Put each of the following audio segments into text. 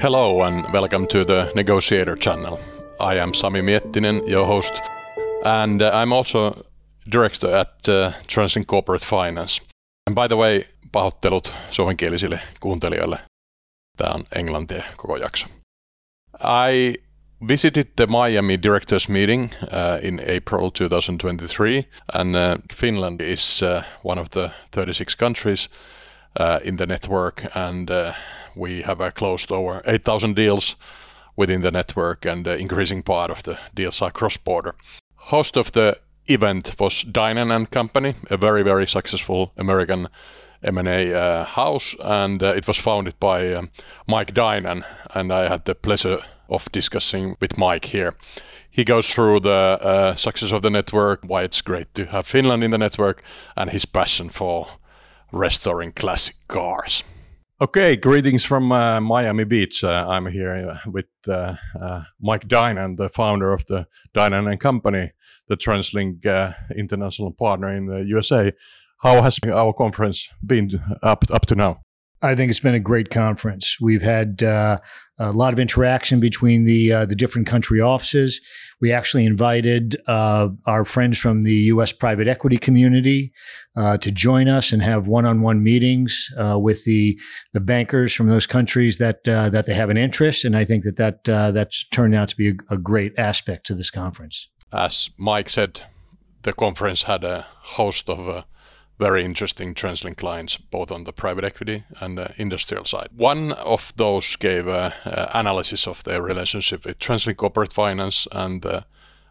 Hello and welcome to the Negotiator channel. I am Sami Miettinen, your host, and I'm also director at Translink Corporate Finance. And by the way, pahoittelut suomenkielisille kuuntelijoille. Tämä on englantia koko jakso. I visited the Miami directors meeting in April 2023, and Finland is one of the 36 countries in the network, and we have closed over 8,000 deals within the network, and the increasing part of the deals are cross-border. Host of the event was Dinan and Company, a very, very successful American M&A house, and it was founded by Mike Dinan, and I had the pleasure of discussing with Mike here. He goes through the success of the network, why it's great to have Finland in the network, and his passion for restoring classic cars. Okay, greetings from Miami Beach. I'm here with Mike Dinan, the founder of the Dinan and Company, the TransLink international partner in the USA. How has our conference been up to now? I think it's been a great conference. We've had a lot of interaction between the different country offices. We actually invited our friends from the U.S. private equity community to join us and have one-on-one meetings with the bankers from those countries that they have an interest. And I think that's turned out to be a great aspect to this conference. As Mike said, the conference had a host of very interesting TransLink clients, both on the private equity and the industrial side. One of those gave an analysis of their relationship with TransLink Corporate Finance, and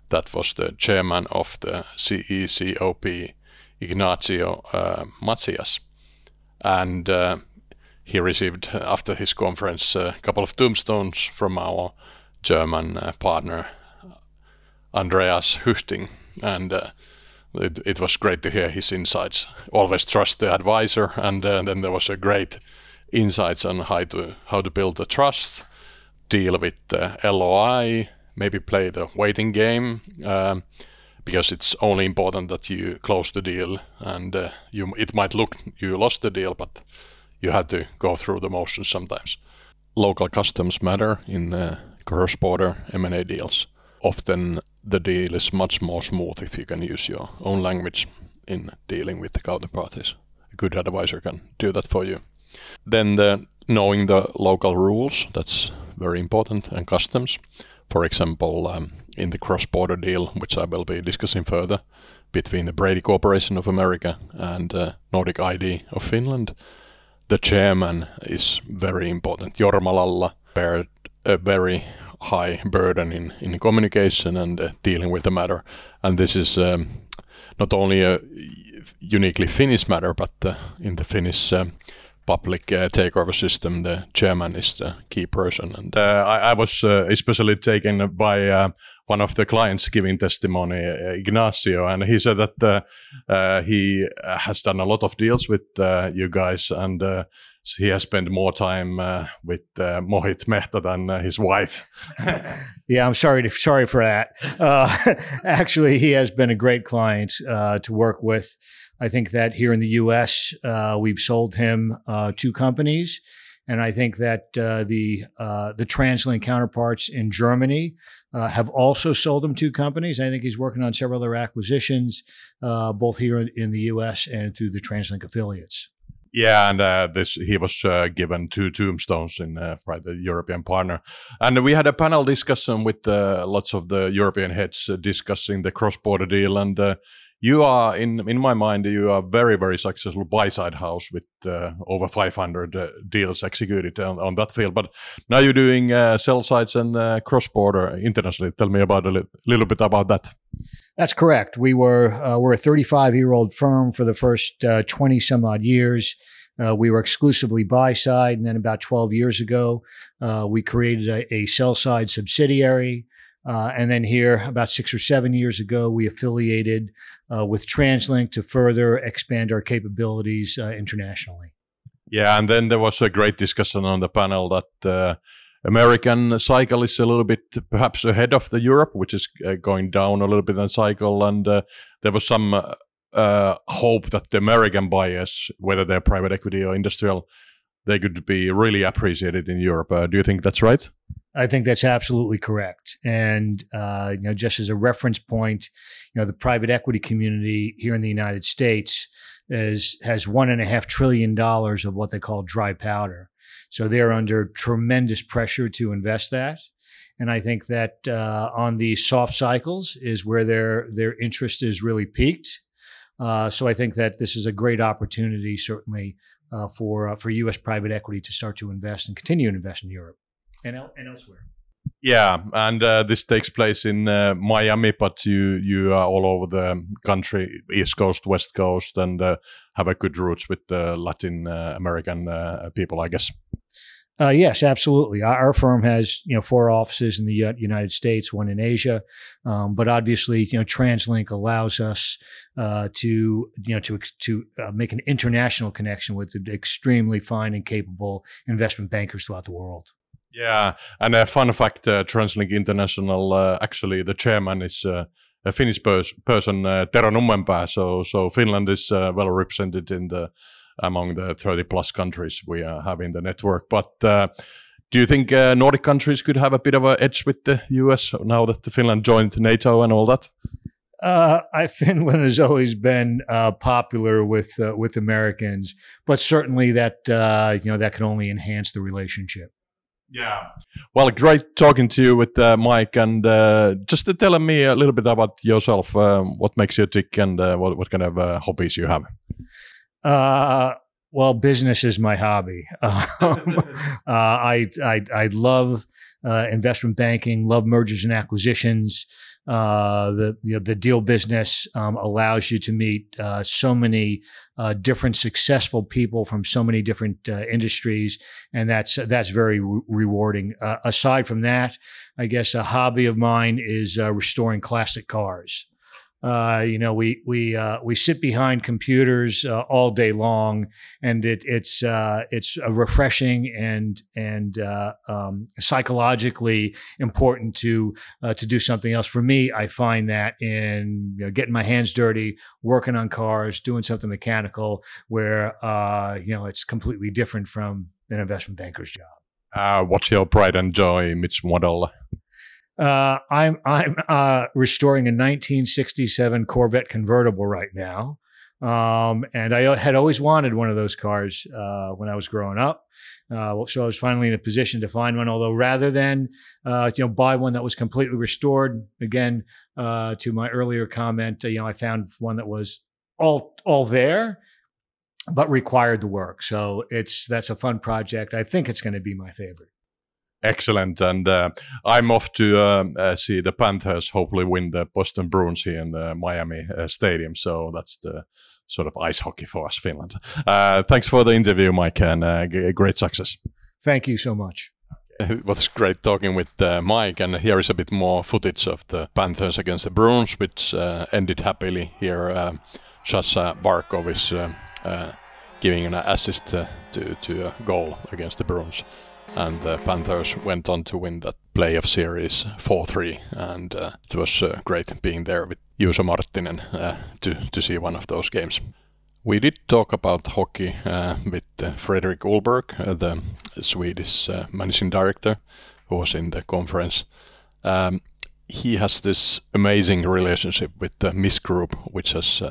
that was the chairman of the CECOP, Ignacio Macias. And he received, after his conference, a couple of tombstones from our German partner, Andreas Hüchting. And It was great to hear his insights. Always trust the advisor, and then there was a great insights on how to build the trust, deal with the LOI, maybe play the waiting game, because it's only important that you close the deal, and it might look you lost the deal, but you had to go through the motions sometimes. Local customs matter in cross-border M&A deals. Often the deal is much more smooth if you can use your own language in dealing with the counterparties. A good advisor can do that for you. Then knowing the local rules, that's very important, and customs. For example, in the cross-border deal, which I will be discussing further, between the Brady Corporation of America and Nordic ID of Finland, the chairman is very important. Jorma Lalla paired a very high burden in communication and dealing with the matter. And this is not only a uniquely Finnish matter, but in the Finnish public takeover system, the chairman is the key person. And I was especially taken by one of the clients giving testimony, Ignacio, and he said that he has done a lot of deals with you guys, and he has spent more time with Mohit Mehta than his wife. Yeah, I'm sorry for that. Actually, he has been a great client to work with. I think that here in the U.S., we've sold him two companies, and I think that the TransLink counterparts in Germany have also sold him two companies. I think he's working on several other acquisitions, both here in the U.S. and through the TransLink affiliates. Yeah, and he was given two tombstones by the European partner. And we had a panel discussion with lots of the European heads discussing the cross-border deal. And you are, in my mind, you are very, very successful buy-side house with over 500 deals executed on that field. But now you're doing sell-sides and cross-border internationally. Tell me about a little bit about that. That's correct. We're a 35-year-old firm for the first 20-some-odd years. We were exclusively buy-side, and then about 12 years ago, we created a sell-side subsidiary. And then here, about 6 or 7 years ago, we affiliated with TransLink to further expand our capabilities internationally. Yeah, and then there was a great discussion on the panel that American cycle is a little bit perhaps ahead of the Europe, which is going down a little bit in cycle, and there was some hope that the American buyers, whether they're private equity or industrial, they could be really appreciated in Europe. Do you think that's right? I think that's absolutely correct. And you know, just as a reference point, you know, the private equity community here in the United States has $1.5 trillion of what they call dry powder. So they're under tremendous pressure to invest that. And I think that on the soft cycles is where their interest is really peaked. So I think that this is a great opportunity, certainly for U.S. private equity to start to invest and continue to invest in Europe and elsewhere. Yeah, and this takes place in Miami, but you are all over the country, East Coast, West Coast, and have a good roots with the Latin American people, I guess. Yes, absolutely. Our firm has, you know, 4 offices in the United States, 1 in Asia, but obviously, you know, TransLink allows us to make an international connection with extremely fine and capable investment bankers throughout the world. Yeah, and a fun fact: TransLink International, actually, the chairman is a Finnish person, Tero Nummenpää. So Finland is well represented in the. Among the 30-plus countries we have in the network. But do you think Nordic countries could have a bit of an edge with the US now that Finland joined NATO and all that? Finland has always been popular with Americans, but certainly that that can only enhance the relationship. Yeah. Well, great talking to you with Mike, and just to tell me a little bit about yourself, what makes you tick, and what kind of hobbies you have. Well, business is my hobby. I love investment banking, love mergers and acquisitions. The deal business allows you to meet so many different successful people from so many different industries, and that's very rewarding. Aside from that, I guess a hobby of mine is restoring classic cars. We sit behind computers all day long, and it's a refreshing and psychologically important to do something else. For me, I find that in getting my hands dirty, working on cars, doing something mechanical, where it's completely different from an investment banker's job. What's your pride and joy, Mitch Model? I'm restoring a 1967 Corvette convertible right now. And I had always wanted one of those cars, when I was growing up. So I was finally in a position to find one, although rather than, buy one that was completely restored, again, to my earlier comment, I found one that was all there, but required the work. So that's a fun project. I think it's going to be my favorite. Excellent, and I'm off to see the Panthers hopefully win the Boston Bruins here in the Miami Stadium, so that's the sort of ice hockey for us, Finland. Thanks for the interview, Mike, and great success. Thank you so much. It was great talking with Mike, and here is a bit more footage of the Panthers against the Bruins, which ended happily here. Sasha Barkov is giving an assist to a goal against the Bruins. And the Panthers went on to win that playoff series 4-3, and it was great being there with Juuso Marttinen to see one of those games. We did talk about hockey with Fredrik Ullberg, the Swedish managing director, who was in the conference. He has this amazing relationship with the Miss Group, which has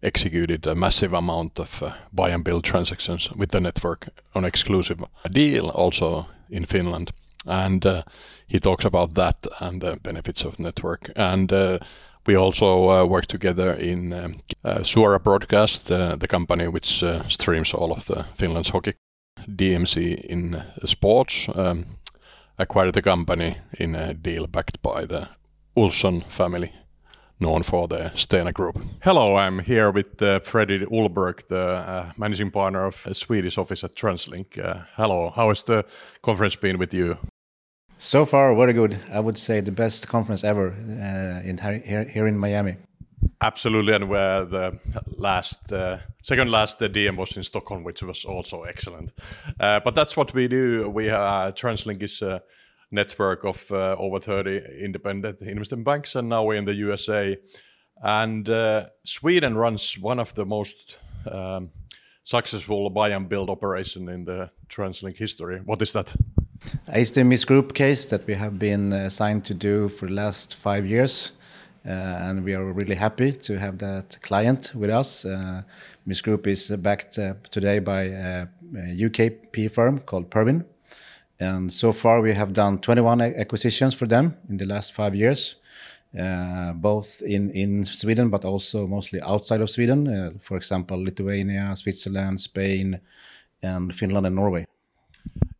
executed a massive amount of buy and build transactions with the network on exclusive deal also in Finland, and he talks about that and the benefits of the network. And we also work together in Suora Broadcast, the company which streams all of the Finland's hockey. DMC in sports acquired the company in a deal backed by the Olson family, known for the Stena Group. Hello, I'm here with Fredrik Ullberg, the managing partner of the Swedish office at TransLink. Hello, how has the conference been with you? So far, very good. I would say the best conference ever here in Miami. Absolutely, and where the second last DM was in Stockholm, which was also excellent. But that's what we do. We TransLink is a network of over 30 independent investment banks, and now we're in the USA. And Sweden runs one of the most successful buy and build operation in the TransLink history. What is that? It's the Miss Group case that we have been assigned to do for the last 5 years. And we are really happy to have that client with us. Miss Group is backed today by a UK PE firm called Pervin. And so far we have done 21 acquisitions for them in the last 5 years, both in Sweden, but also mostly outside of Sweden. For example, Lithuania, Switzerland, Spain, and Finland and Norway.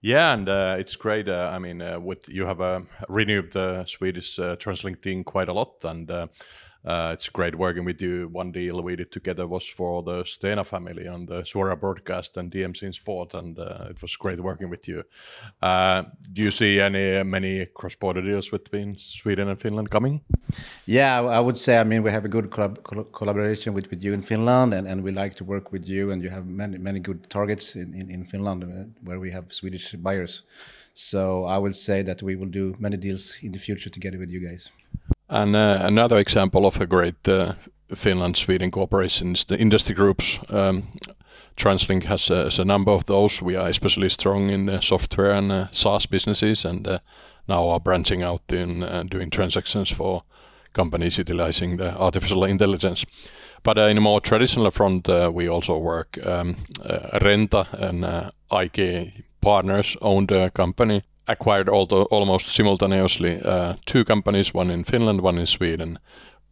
Yeah, and it's great. I mean, with you have renewed the Swedish TransLink team quite a lot, and it's great working with you. One deal we did together was for the Stena family on the Suora Broadcast and DMC in Sport, and it was great working with you. Do you see many cross-border deals between Sweden and Finland coming? Yeah, I would say, I mean, we have a good collaboration with you in Finland, and we like to work with you, and you have many good targets in Finland where we have Swedish buyers. So I would say that we will do many deals in the future together with you guys. And another example of a great Finland-Sweden cooperation is the industry groups. TransLink has a number of those. We are especially strong in the software and SaaS businesses, and now are branching out in doing transactions for companies utilizing the artificial intelligence. But in a more traditional front, we also work. Renta and IK Partners owned a company. Acquired almost simultaneously two companies, one in Finland, one in Sweden.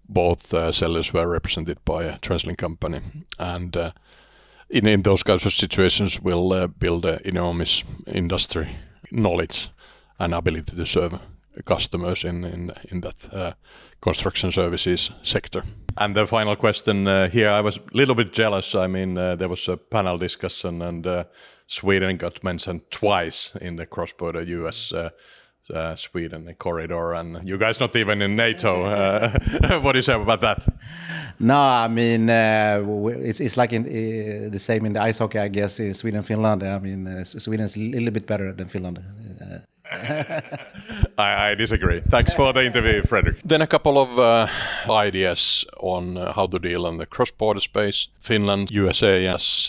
Both sellers were represented by a TransLink company. And in those kinds of situations, we'll build enormous industry knowledge and ability to serve customers in that construction services sector. And the final question here, I was a little bit jealous. I mean, there was a panel discussion, and Sweden got mentioned twice in the cross-border US Sweden corridor, and you guys not even in NATO. What is about that? No, I mean it's like the same in the ice hockey, I guess. Sweden, Finland. I mean, Sweden is a little bit better than Finland. I disagree. Thanks for the interview, Fredrik. Then a couple of ideas on how to deal in the cross-border space. Finland, USA, as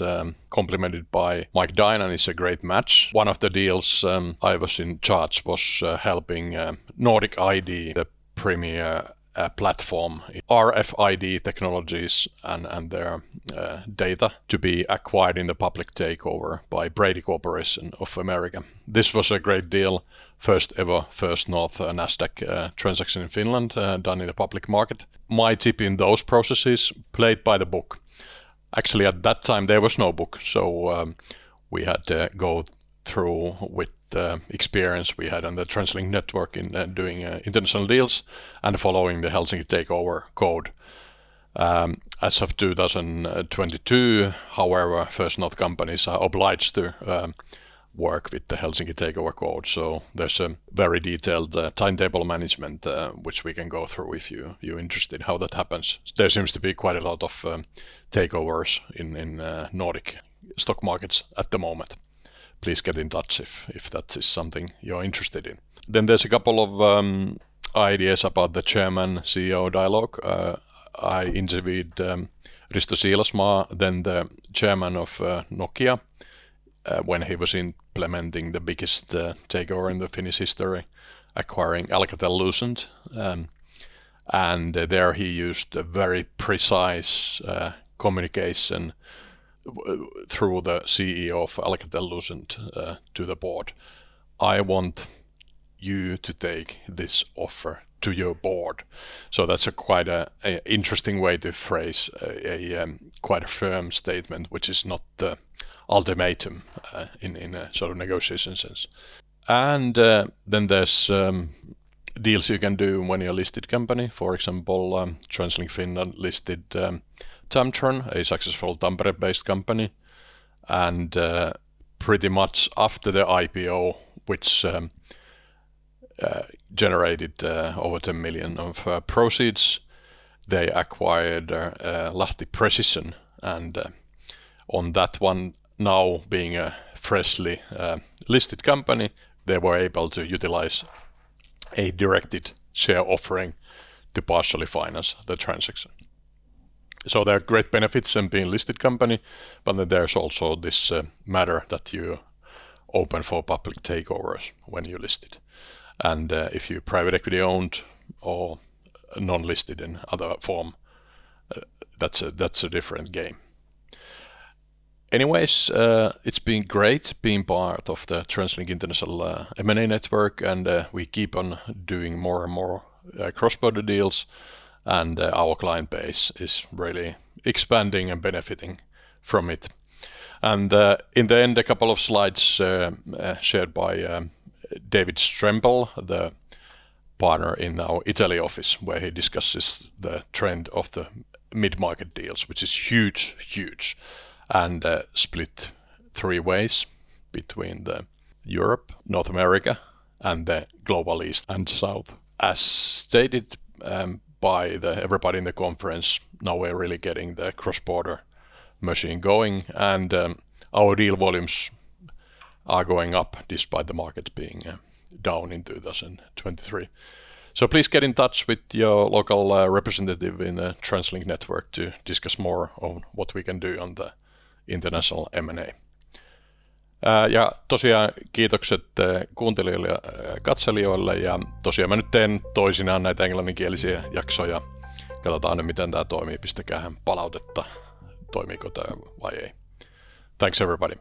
complemented by Mike Dinan, is a great match. One of the deals I was in charge was helping Nordic ID, the premier platform, RFID technologies and their data to be acquired in the public takeover by Brady Corporation of America. This was a great deal, first North Nasdaq transaction in Finland done in the public market. My tip in those processes, played by the book. Actually, at that time there was no book, so we had to go through with the experience we had on the TransLink network in doing international deals and following the Helsinki Takeover Code. As of 2022, however, First North companies are obliged to work with the Helsinki Takeover Code. So there's a very detailed timetable management which we can go through if you're interested how that happens. There seems to be quite a lot of takeovers in Nordic stock markets at the moment. Please get in touch if that is something you're interested in. Then there's a couple of ideas about the chairman-CEO dialogue. I interviewed Risto Siilasmaa, then the chairman of Nokia, when he was implementing the biggest takeover in the Finnish history, acquiring Alcatel-Lucent. And there he used a very precise communication through the CEO of Alcatel-Lucent to the board. I want you to take this offer to your board. So that's a quite interesting way to phrase a quite a firm statement, which is not the ultimatum in a sort of negotiation sense. And then there's deals you can do when you're a listed company. For example, TransLink Finland listed Tamtron, a successful Tampere-based company, and pretty much after the IPO, which generated over 10 million of proceeds, they acquired Lahti Precision, and on that one, now being a freshly listed company, they were able to utilize a directed share offering to partially finance the transaction. So there are great benefits in being a listed company, but then there's also this matter that you open for public takeovers when you list it. And if you're private equity owned or non-listed in other form, that's a different game. Anyways, it's been great being part of the TransLink International M&A network, and we keep on doing more and more cross-border deals, and our client base is really expanding and benefiting from it. And in the end, a couple of slides shared by David Stremple, the partner in our Italy office, where he discusses the trend of the mid-market deals, which is huge. And split three ways between the Europe, North America, and the global East and South. As stated by everybody in the conference, now we're really getting the cross-border machine going, and our deal volumes are going up despite the market being down in 2023. So please get in touch with your local representative in the TransLink network to discuss more on what we can do on the International M&A. Ja tosiaan kiitokset kuuntelijoille ja katselijoille, ja tosiaan mä nyt teen toisinaan näitä englanninkielisiä jaksoja. Katsotaan nyt miten tää toimii, pistäkäähän palautetta, toimiiko tää vai ei. Thanks everybody.